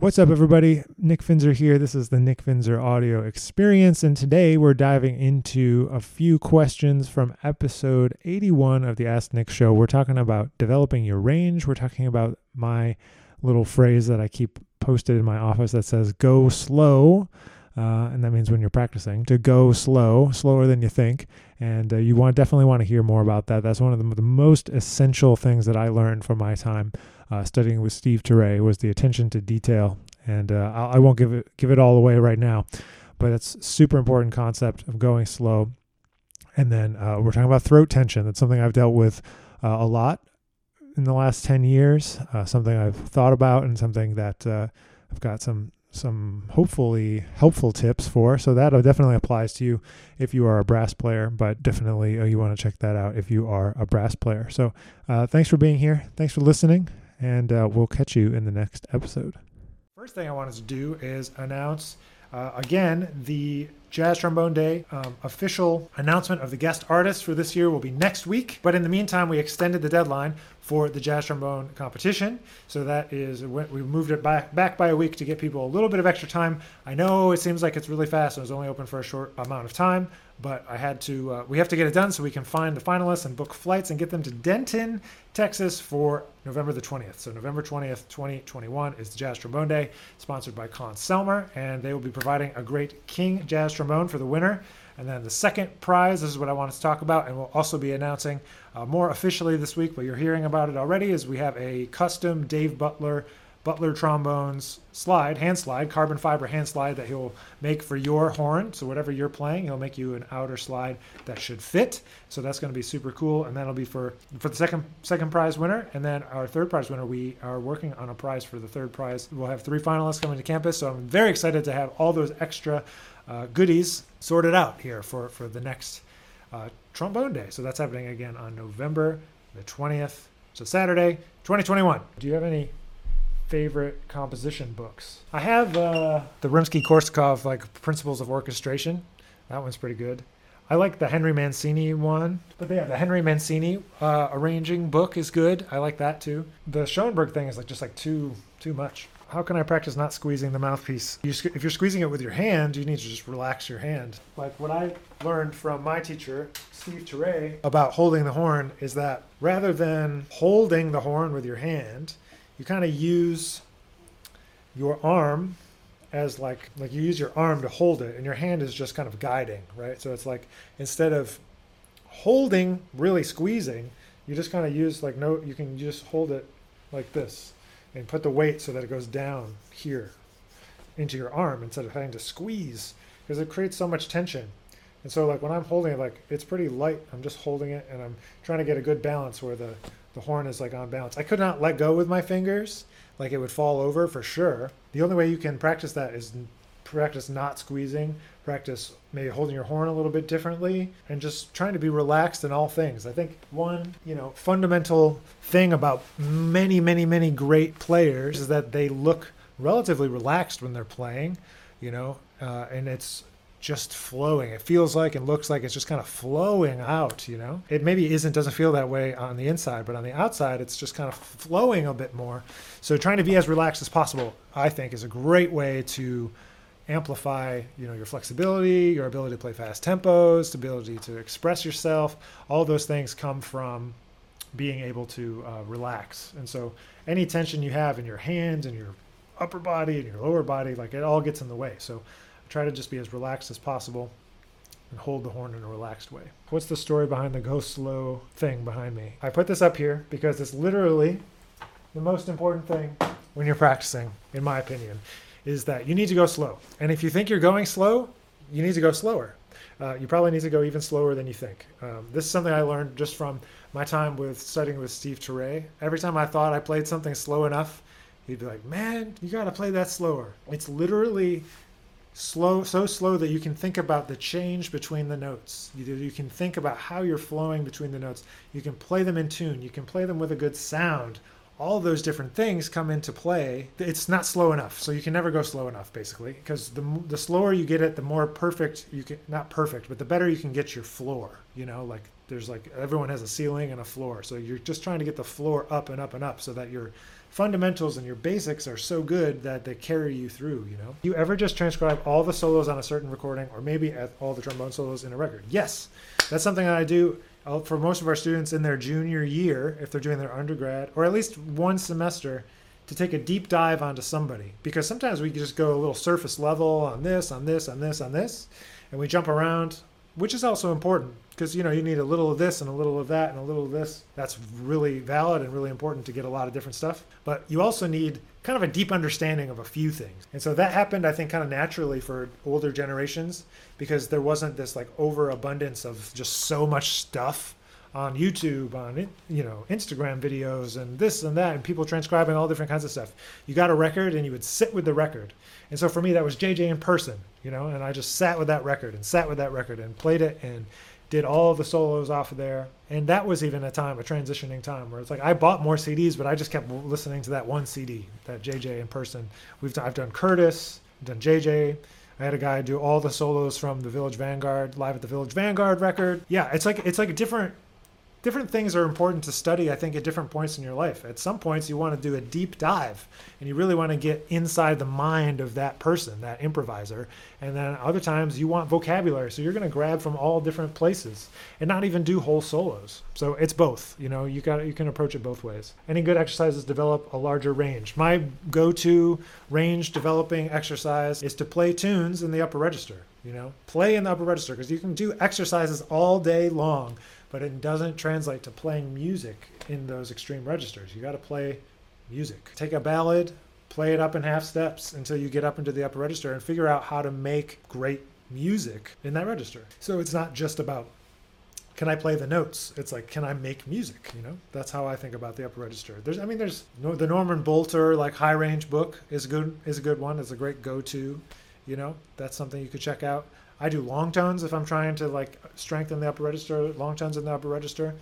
What's up, everybody? Nick Finzer here. This is the Nick Finzer Audio Experience, and today we're diving into a few questions from episode 81 of the Ask Nick Show. We're talking about developing your range. We're talking about my little phrase that I keep posted in my office that says, go slow, and that means when you're practicing, to go slow, slower than you think, and you definitely want to hear more about that. That's one of the most essential things that I learned from my time studying with Steve Turré was the attention to detail, and I won't give it all away right now, but it's super important concept of going slow. And then we're talking about throat tension. That's something I've dealt with a lot in the last 10 years, something I've thought about and something that I've got some hopefully helpful tips for. So that definitely applies to you if you are a brass player, but definitely you want to check that out if you are a brass player. So thanks for being here. Thanks for listening. And we'll catch you in the next episode. First thing I wanted to do is announce, again, the Jazz Trombone Day official announcement of the guest artist for this year will be next week. But in the meantime, we extended the deadline for the Jazz Trombone competition. So that is, we moved it back by a week to get people a little bit of extra time. I know it seems like it's really fast. It was only open for a short amount of time, but I had to, we have to get it done so we can find the finalists and book flights and get them to Denton, Texas for November the 20th. So November 20th, 2021 is the Jazz Trombone Day, sponsored by Conn-Selmer, and they will be providing a great King Jazz Trombone for the winner. And then the second prize, this is what I want to talk about, and we'll also be announcing more officially this week, but you're hearing about it already, is we have a custom Dave Butler trombones slide, hand slide, carbon fiber hand slide that he'll make for your horn. So whatever you're playing, he'll make you an outer slide that should fit. So that's going to be super cool, and that'll be for the second prize winner. And then our third prize winner, we are working on a prize for the third prize. We'll have three finalists coming to campus, so I'm very excited to have all those extra goodies sorted out here for the next Trombone Day. So that's happening again on November the 20th. So Saturday, 2021. Do you have any favorite composition books? I have the Rimsky-Korsakov, like Principles of Orchestration. That one's pretty good. I like the Henry Mancini one. But yeah, the Henry Mancini arranging book is good. I like that too. The Schoenberg thing is just too much. How can I practice not squeezing the mouthpiece? If you're squeezing it with your hand, you need to just relax your hand. Like what I learned from my teacher, Steve Turré, about holding the horn is that rather than holding the horn with your hand, you kind of use your arm as like you use your arm to hold it, and your hand is just kind of guiding, right? So it's like instead of holding, really squeezing, you just kind of use you can just hold it like this, and put the weight so that it goes down here into your arm instead of having to squeeze, because it creates so much tension. And so when I'm holding it, it's pretty light. I'm just holding it, and I'm trying to get a good balance where the horn is on balance. I could not let go with my fingers. It would fall over for sure. The only way you can practice that is practice not squeezing, practice maybe holding your horn a little bit differently, and just trying to be relaxed in all things. I think one, fundamental thing about many, many, many great players is that they look relatively relaxed when they're playing, and it's just flowing. It feels like and looks like it's just kind of flowing out, It maybe doesn't feel that way on the inside, but on the outside, it's just kind of flowing a bit more. So trying to be as relaxed as possible, I think, is a great way to amplify, your flexibility, your ability to play fast tempos, the ability to express yourself. All those things come from being able to relax. And so any tension you have in your hands and your upper body and your lower body, it all gets in the way. So try to just be as relaxed as possible and hold the horn in a relaxed way. What's the story behind the go slow thing behind me? I put this up here because it's literally the most important thing when you're practicing, in my opinion, is that you need to go slow. And if you think you're going slow, you need to go slower. You probably need to go even slower than you think. This is something I learned just from my time studying with Steve Turré. Every time I thought I played something slow enough, he'd be like, man, you got to play that slower. It's literally slow, so slow that you can think about the change between the notes. You can think about how you're flowing between the notes. You can play them in tune. You can play them with a good sound. All those different things come into play. It's not slow enough, so you can never go slow enough, basically, because the slower you get it, the more perfect you can, not perfect, but the better you can get your floor, everyone has a ceiling and a floor, so you're just trying to get the floor up and up and up so that your fundamentals and your basics are so good that they carry you through, you know? You ever just transcribe all the solos on a certain recording, or maybe all the trombone solos in a record? Yes, that's something that I do for most of our students in their junior year, if they're doing their undergrad, or at least one semester, to take a deep dive onto somebody. Because sometimes we just go a little surface level on this, on this, on this, on this, and we jump around, which is also important because, you know, you need a little of this and a little of that and a little of this. That's really valid and really important to get a lot of different stuff. But you also need kind of a deep understanding of a few things. And so that happened, I think, kind of naturally for older generations because there wasn't this like overabundance of just so much stuff on YouTube, on, you know, Instagram videos and this and that and people transcribing all different kinds of stuff. You got a record and you would sit with the record. And so for me, that was JJ in person, you know, and I just sat with that record and played it and did all the solos off of there. And that was even a time, a transitioning time where it's like I bought more CDs, but I just kept listening to that one CD, that JJ in person. I've done Curtis, done JJ. I had a guy do all the solos from the Village Vanguard, Live at the Village Vanguard record. Yeah, it's like different things are important to study, I think, at different points in your life. At some points, you want to do a deep dive, and you really want to get inside the mind of that person, that improviser. And then other times, you want vocabulary, so you're going to grab from all different places and not even do whole solos. So it's both. You know, you can approach it both ways. Any good exercises develop a larger range. My go-to range developing exercise is to play tunes in the upper register. You know, play in the upper register because you can do exercises all day long, but it doesn't translate to playing music in those extreme registers. You got to play music. Take a ballad, play it up in half steps until you get up into the upper register and figure out how to make great music in that register. So it's not just about, can I play the notes? It's like, can I make music? You know, that's how I think about the upper register. There's the Norman Bolter, like high range book is a good one. It's a great go-to, you know, that's something you could check out. I do long tones if I'm trying to like strengthen the upper register, long tones in the upper register.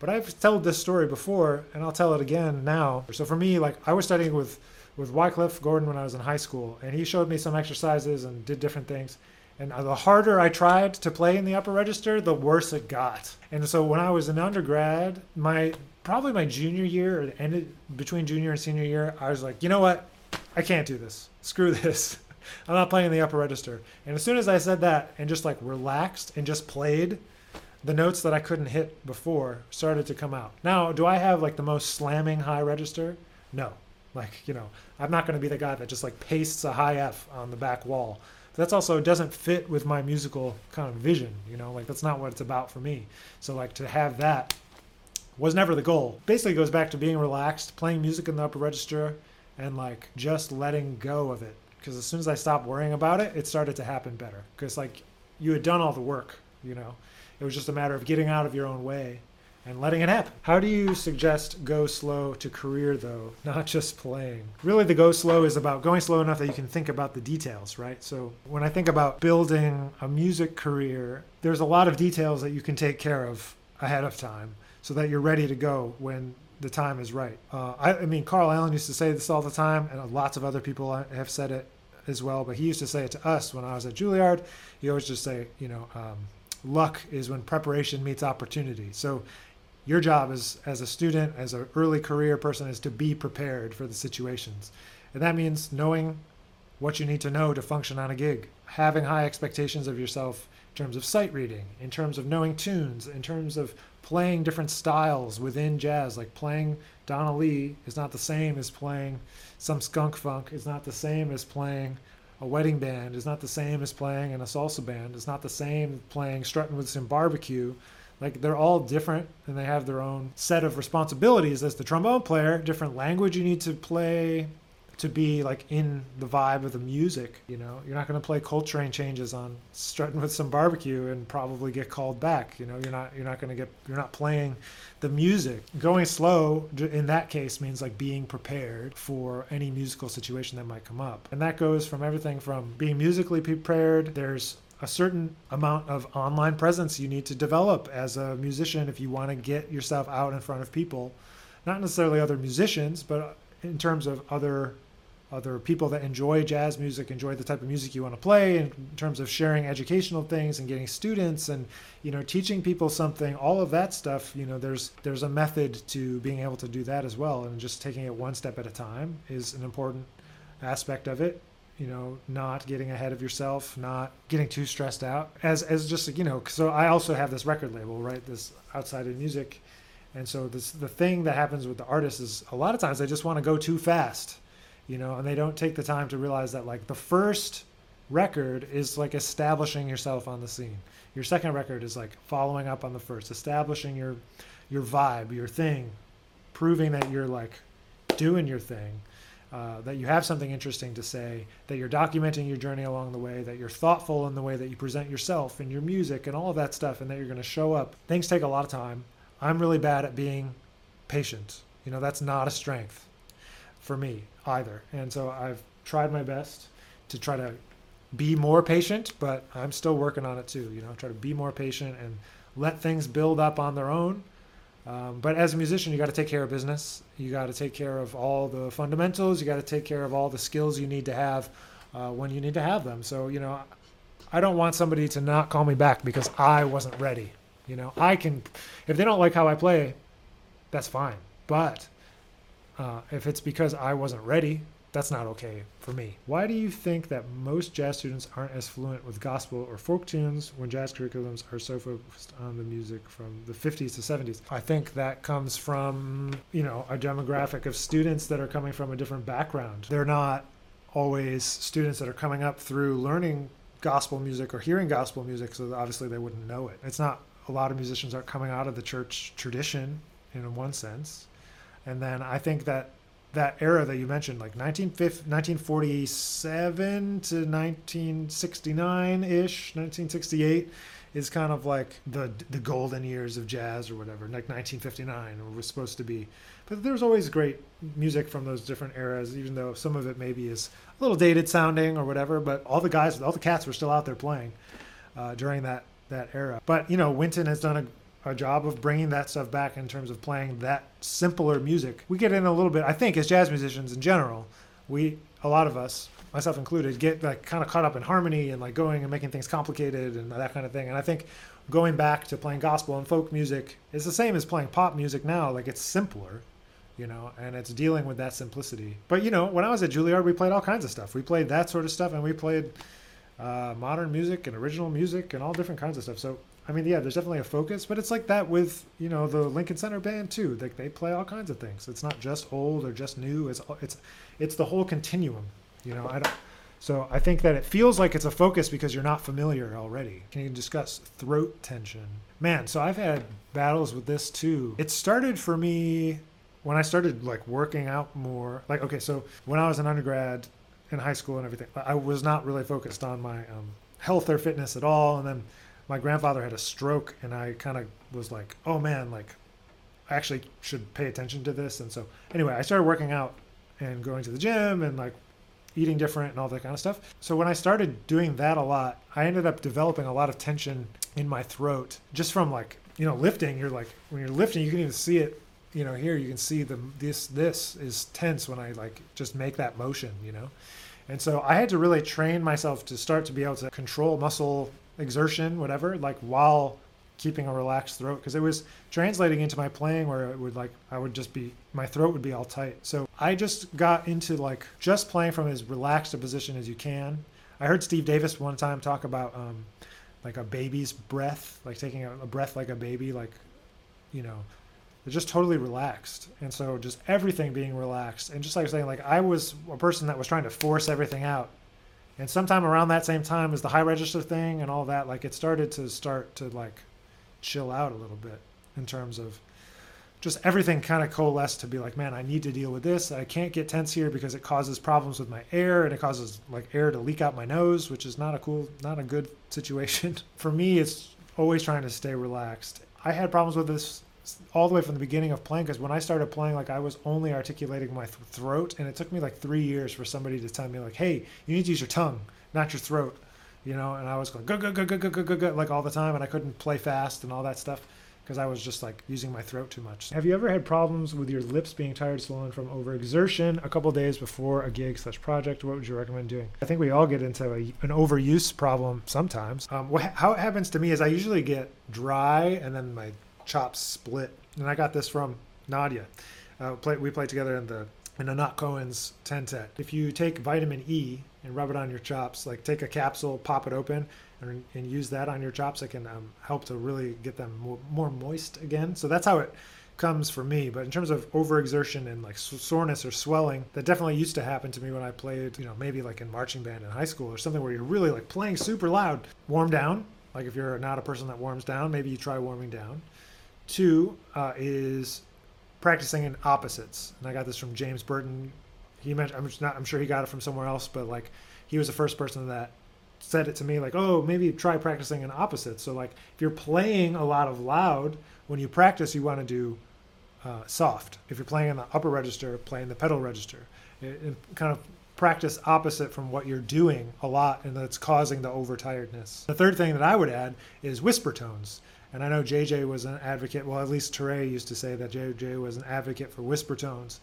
But I've told this story before and I'll tell it again now. So for me, like I was studying with Wycliffe Gordon when I was in high school and he showed me some exercises and did different things. And the harder I tried to play in the upper register, the worse it got. And so when I was an undergrad, probably my junior year or ended between junior and senior year, I was like, you know what? I can't do this. Screw this. I'm not playing the upper register. And as soon as I said that and just like relaxed and just played, the notes that I couldn't hit before started to come out. Now, do I have like the most slamming high register? No. Like, you know, I'm not going to be the guy that just like pastes a high F on the back wall. That's also doesn't fit with my musical kind of vision, you know, like that's not what it's about for me. So like to have that was never the goal. Basically goes back to being relaxed, playing music in the upper register and like just letting go of it. Because as soon as I stopped worrying about it, it started to happen better. Because like you had done all the work, you know, it was just a matter of getting out of your own way and letting it happen. How do you suggest go slow to career though, not just playing? Really the go slow is about going slow enough that you can think about the details, right? So when I think about building a music career, there's a lot of details that you can take care of ahead of time so that you're ready to go when the time is right. I mean, Carl Allen used to say this all the time, and lots of other people have said it as well, but he used to say it to us when I was at Juilliard. He always just say, you know, luck is when preparation meets opportunity. So your job is, as a student, as an early career person, is to be prepared for the situations. And that means knowing what you need to know to function on a gig, having high expectations of yourself in terms of sight reading, in terms of knowing tunes, in terms of playing different styles within jazz, like playing Donna Lee is not the same as playing some skunk funk, is not the same as playing a wedding band, is not the same as playing in a salsa band, is not the same as playing Struttin' with some barbecue. Like they're all different and they have their own set of responsibilities as the trombone player, different language you need to play to be like in the vibe of the music, you know? You're not gonna play Coltrane changes on Struttin' with Some Barbecue and probably get called back, you know? You're not playing the music. Going slow in that case means like being prepared for any musical situation that might come up. And that goes from everything from being musically prepared. There's a certain amount of online presence you need to develop as a musician if you wanna get yourself out in front of people, not necessarily other musicians, but in terms of other There are people that enjoy jazz music, enjoy the type of music you want to play in terms of sharing educational things and getting students and, you know, teaching people something, all of that stuff. You know, there's a method to being able to do that as well. And just taking it one step at a time is an important aspect of it. You know, not getting ahead of yourself, not getting too stressed out as just, you know, so I also have this record label, right? This Outside of Music. And so the thing that happens with the artist is a lot of times they just want to go too fast. You know, and they don't take the time to realize that, like, the first record is like establishing yourself on the scene. Your second record is like following up on the first, establishing your vibe, your thing, proving that you're like doing your thing, that you have something interesting to say, that you're documenting your journey along the way, that you're thoughtful in the way that you present yourself and your music and all of that stuff, and that you're going to show up. Things take a lot of time. I'm really bad at being patient. You know, that's not a strength for me either. And so I've tried my best to try to be more patient, but I'm still working on it too. You know, try to be more patient and let things build up on their own. But as a musician, you got to take care of business. You got to take care of all the fundamentals. You got to take care of all the skills you need to have when you need to have them. So, you know, I don't want somebody to not call me back because I wasn't ready. You know, I can, if they don't like how I play, that's fine. But if it's because I wasn't ready, that's not okay for me. Why do you think that most jazz students aren't as fluent with gospel or folk tunes when jazz curriculums are so focused on the music from the 50s to 70s? I think that comes from, you know, a demographic of students that are coming from a different background. They're not always students that are coming up through learning gospel music or hearing gospel music, so obviously they wouldn't know it. It's not, a lot of musicians aren't coming out of the church tradition in one sense. And then I think that era that you mentioned, like 1947 to 1969-ish, 1968 is kind of like the golden years of jazz or whatever, like 1959 was supposed to be. But there's always great music from those different eras, even though some of it maybe is a little dated sounding or whatever, but all the cats were still out there playing during that era. But, you know, Wynton has done a job of bringing that stuff back in terms of playing that simpler music. We get in a little bit, I think, as jazz musicians in general, a lot of us, myself included, get like kind of caught up in harmony and like going and making things complicated and that kind of thing. And I think going back to playing gospel and folk music is the same as playing pop music now. Like, it's simpler, you know, and it's dealing with that simplicity. But, you know, when I was at Juilliard, we played all kinds of stuff. We played that sort of stuff, and we played modern music and original music and all different kinds of stuff. So, I mean, yeah, there's definitely a focus, but it's like that with, you know, the Lincoln Center band too. Like, they play all kinds of things. It's not just old or just new. It's the whole continuum, you know. So I think that it feels like it's a focus because you're not familiar already. Can you discuss throat tension? Man, so I've had battles with this too. It started for me when I started like working out more. Like, okay, so when I was an undergrad in high school and everything, I was not really focused on my health or fitness at all, and then my grandfather had a stroke, and I kind of was like, oh man, like I actually should pay attention to this. And so anyway, I started working out and going to the gym and like eating different and all that kind of stuff. So when I started doing that a lot, I ended up developing a lot of tension in my throat just from, like, you know, lifting. You're like, when you're lifting, you can even see it, you know, here you can see this is tense when I like just make that motion, you know? And so I had to really train myself to start to be able to control muscle exertion, whatever, like while keeping a relaxed throat, because it was translating into my playing where it would, like, I would just be, my throat would be all tight. So I just got into like just playing from as relaxed a position as you can. I heard Steve Davis one time talk about like a baby's breath, like taking a breath like a baby, like, you know, just totally relaxed. And so just everything being relaxed. And just like saying, like, I was a person that was trying to force everything out. And sometime around that same time as the high register thing and all that, like, it started to like chill out a little bit in terms of just everything kind of coalesced to be like, man, I need to deal with this. I can't get tense here because it causes problems with my air, and it causes like air to leak out my nose, which is not a good situation. For me, it's always trying to stay relaxed. I had problems with this all the way from the beginning of playing, because when I started playing, like, I was only articulating my throat, and it took me like 3 years for somebody to tell me, like, hey, you need to use your tongue, not your throat, you know. And I was going go go go go go go go, like all the time, and I couldn't play fast and all that stuff because I was just like using my throat too much. Have you ever had problems with your lips being tired, swollen from overexertion a couple days before a gig/project? What would you recommend doing? I think we all get into an overuse problem sometimes. How it happens to me is I usually get dry and then my chops split. And I got this from Nadia. We played together in Anat Cohen's Tentet. If you take vitamin E and rub it on your chops, like take a capsule, pop it open, and use that on your chops, it can help to really get them more moist again. So that's how it comes for me. But in terms of overexertion and like soreness or swelling, that definitely used to happen to me when I played, maybe like in marching band in high school or something where you're really like playing super loud. Warm down. Like if you're not a person that warms down, maybe you try warming down. 2 is practicing in opposites. And I got this from James Burton. He mentioned, I'm sure he got it from somewhere else, but like he was the first person that said it to me, like, oh, maybe try practicing in opposites. So like if you're playing a lot of loud, when you practice, you want to do soft. If you're playing in the upper register, play in the pedal register. It kind of practice opposite from what you're doing a lot, and that's causing the overtiredness. The third thing that I would add is whisper tones. And I know JJ was an advocate, well, at least Turré used to say that JJ was an advocate for whisper tones.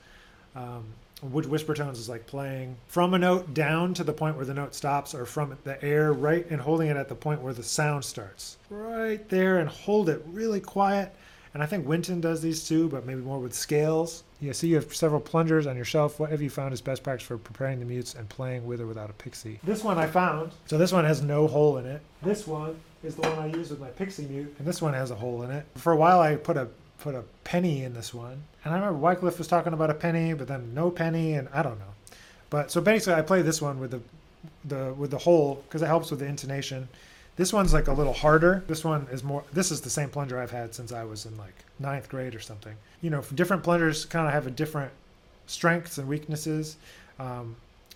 Whisper tones is like playing from a note down to the point where the note stops, or from the air right and holding it at the point where the sound starts. Right there, and hold it really quiet. And I think Wynton does these too, but maybe more with scales. Yeah, so you have several plungers on your shelf. What have you found is best practice for preparing the mutes and playing with or without a pixie? This one I found. So this one has no hole in it. This one is the one I use with my pixie mute, and this one has a hole in it. For a while I put a penny in this one, and I remember Wycliffe was talking about a penny, but then no penny, and I don't know. But so basically I play this one with the hole because it helps with the intonation. This one's like a little harder. This is the same plunger I've had since I was in like 9th grade or something. Different plungers kind of have a different strengths and weaknesses.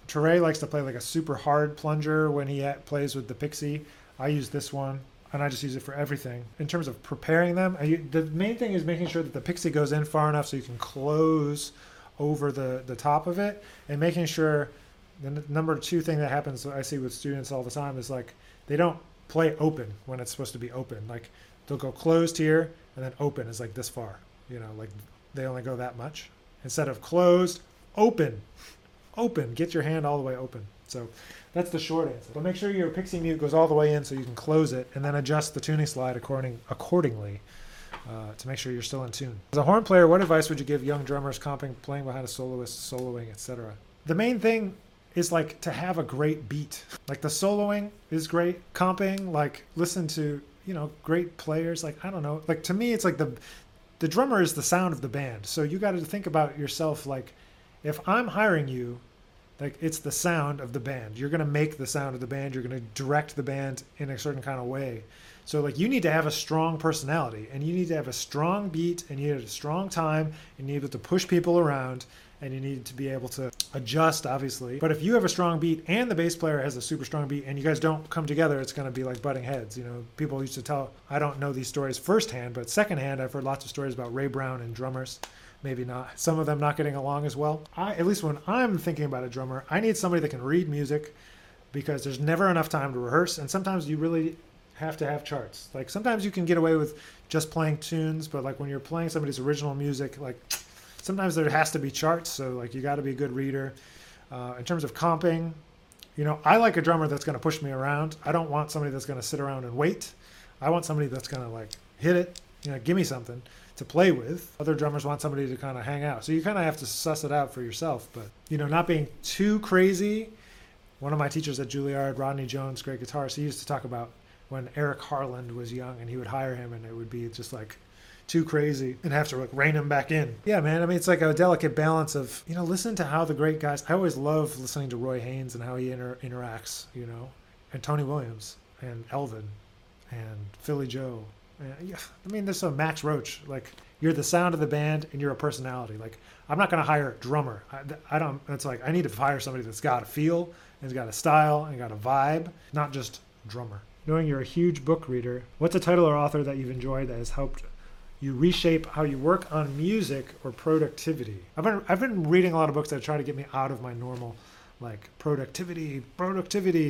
Turré likes to play like a super hard plunger when he plays with the pixie. I use this one, and I just use it for everything. In terms of preparing them, the main thing is making sure that the pixie goes in far enough so you can close over the top of it, and making sure the number 2 thing that happens I see with students all the time is like they don't play open when it's supposed to be open. Like they'll go closed here and then open is like this far, like they only go that much. Instead of closed, open, get your hand all the way open. So that's the short answer. But make sure your pixie mute goes all the way in so you can close it, and then adjust the tuning slide accordingly to make sure you're still in tune. As a horn player, what advice would you give young drummers comping, playing behind a soloist, soloing, etc.? The main thing is like to have a great beat. Like the soloing is great, comping, like listen to, great players. Like, I don't know, like to me, it's like the drummer is the sound of the band. So you got to think about yourself. Like if I'm hiring you, like it's the sound of the band. You're going to make the sound of the band. You're going to direct the band in a certain kind of way. So like you need to have a strong personality, and you need to have a strong beat, and you need a strong time, and you need to push people around, and you need to be able to adjust, obviously. But if you have a strong beat and the bass player has a super strong beat and you guys don't come together, it's going to be like butting heads. People used to tell, I don't know these stories firsthand, but secondhand, I've heard lots of stories about Ray Brown and drummers. Maybe not. Some of them not getting along as well. At least when I'm thinking about a drummer, I need somebody that can read music, because there's never enough time to rehearse. And sometimes you really have to have charts. Like sometimes you can get away with just playing tunes, but like when you're playing somebody's original music, like sometimes there has to be charts, so like you got to be a good reader. In terms of comping, I like a drummer that's going to push me around. I don't want somebody that's going to sit around and wait. I want somebody that's going to like hit it, give me something to play with. Other drummers want somebody to kind of hang out. So you kind of have to suss it out for yourself, but not being too crazy. One of my teachers at Juilliard, Rodney Jones, great guitarist, he used to talk about when Eric Harland was young and he would hire him and it would be just like too crazy and have to like rein them back in. Yeah, man. I mean, it's like a delicate balance of, listen to how the great guys, I always love listening to Roy Haynes and how he interacts, and Tony Williams and Elvin and Philly Joe. And, yeah, I mean, there's some Max Roach, like you're the sound of the band and you're a personality. Like I'm not going to hire a drummer. I don't, it's like, I need to hire somebody that's got a feel and has got a style and got a vibe, not just a drummer. Knowing you're a huge book reader, what's a title or author that you've enjoyed that has helped you reshape how you work on music or productivity? I've been reading a lot of books that try to get me out of my normal like productivity,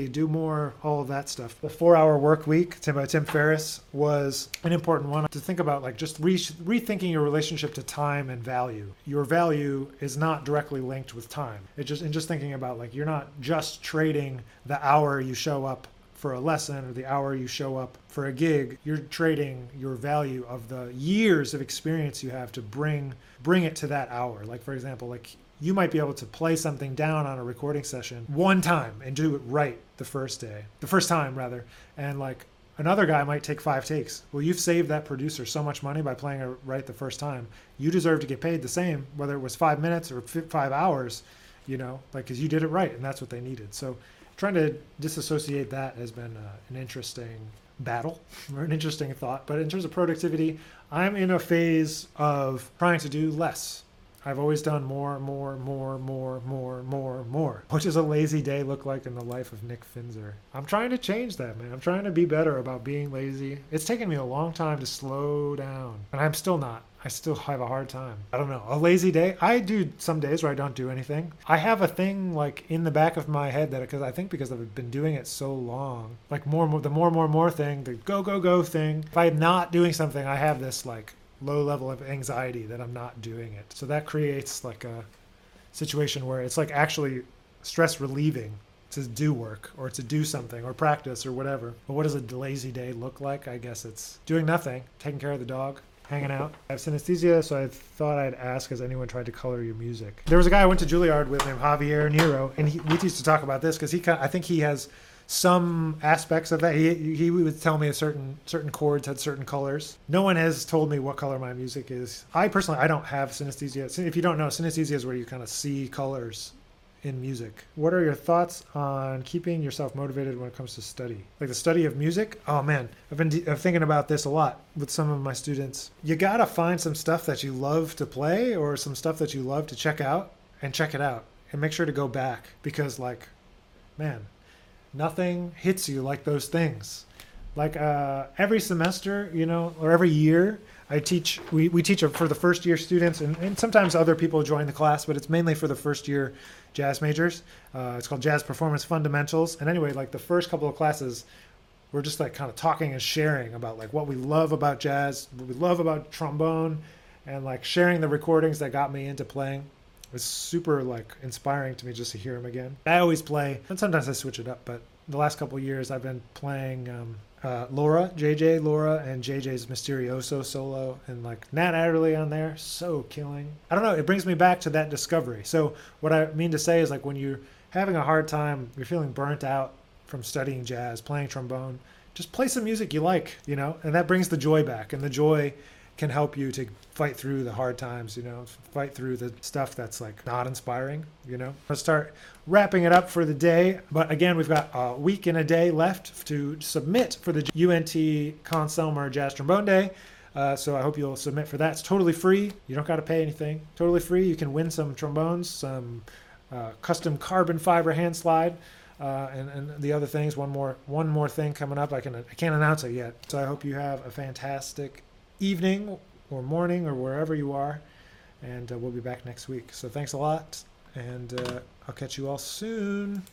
do more, all of that stuff. The 4-hour work week by Tim Ferriss was an important one to think about, like just rethinking your relationship to time and value. Your value is not directly linked with time. Just thinking about like, you're not just trading the hour you show up for a lesson or the hour you show up for a gig. You're trading your value of the years of experience you have to bring it to that hour. Like, for example, like you might be able to play something down on a recording session one time and do it right the first time, and like another guy might take 5 takes. Well, you've saved that producer so much money by playing it right the first time. You deserve to get paid the same, whether it was 5 minutes or 5 hours, like, because you did it right, and that's what they needed. So trying to disassociate that has been an interesting battle or an interesting thought. But in terms of productivity, I'm in a phase of trying to do less. I've always done more. What does a lazy day look like in the life of Nick Finzer? I'm trying to change that, man. I'm trying to be better about being lazy. It's taken me a long time to slow down, and I'm still not. I still have a hard time. I don't know. A lazy day? I do some days where I don't do anything. I have a thing like in the back of my head that because I've been doing it so long, like more thing, the go thing. If I'm not doing something, I have this like low level of anxiety that I'm not doing it. So that creates like a situation where it's like actually stress relieving to do work or to do something or practice or whatever. But what does a lazy day look like? I guess it's doing nothing, taking care of the dog, hanging out. I have synesthesia, so I thought I'd ask, has anyone tried to color your music? There was a guy I went to Juilliard with named Javier Nero, and we used to talk about this because I think he has some aspects of that. He would tell me a certain chords had certain colors. No one has told me what color my music is. I personally don't have synesthesia. If you don't know, synesthesia is where you kind of see colors in music. What are your thoughts on keeping yourself motivated when it comes to study? Like the study of music? Oh man, I'm thinking about this a lot with some of my students. You gotta find some stuff that you love to play or some stuff that you love to check out, and check it out and make sure to go back, because like, man, nothing hits you like those things. Like every semester, or every year, we teach for the first year students, and sometimes other people join the class, but it's mainly for the first year jazz majors. It's called Jazz Performance Fundamentals. And anyway, like the first couple of classes, we're just like kind of talking and sharing about like what we love about jazz, what we love about trombone, and like sharing the recordings that got me into playing. It's super like inspiring to me just to hear him again. I always play, and sometimes I switch it up, but the last couple of years I've been playing Laura, and JJ's Mysterioso solo, and like Nat Adderley on there, so killing. I don't know, it brings me back to that discovery. So what I mean to say is like when you're having a hard time, you're feeling burnt out from studying jazz, playing trombone, just play some music you like, and that brings the joy back, and the joy can help you to fight through the hard times, fight through the stuff that's like not inspiring, Let's start wrapping it up for the day. But again, we've got a week and a day left to submit for the UNT Conn-Selmer Jazz Trombone Day. So I hope you'll submit for that. It's totally free. You don't got to pay anything. Totally free. You can win some trombones, some custom carbon fiber hand slide. And the other things, one more thing coming up. I can't announce it yet. So I hope you have a fantastic evening or morning or wherever you are, and we'll be back next week. So thanks a lot, and I'll catch you all soon.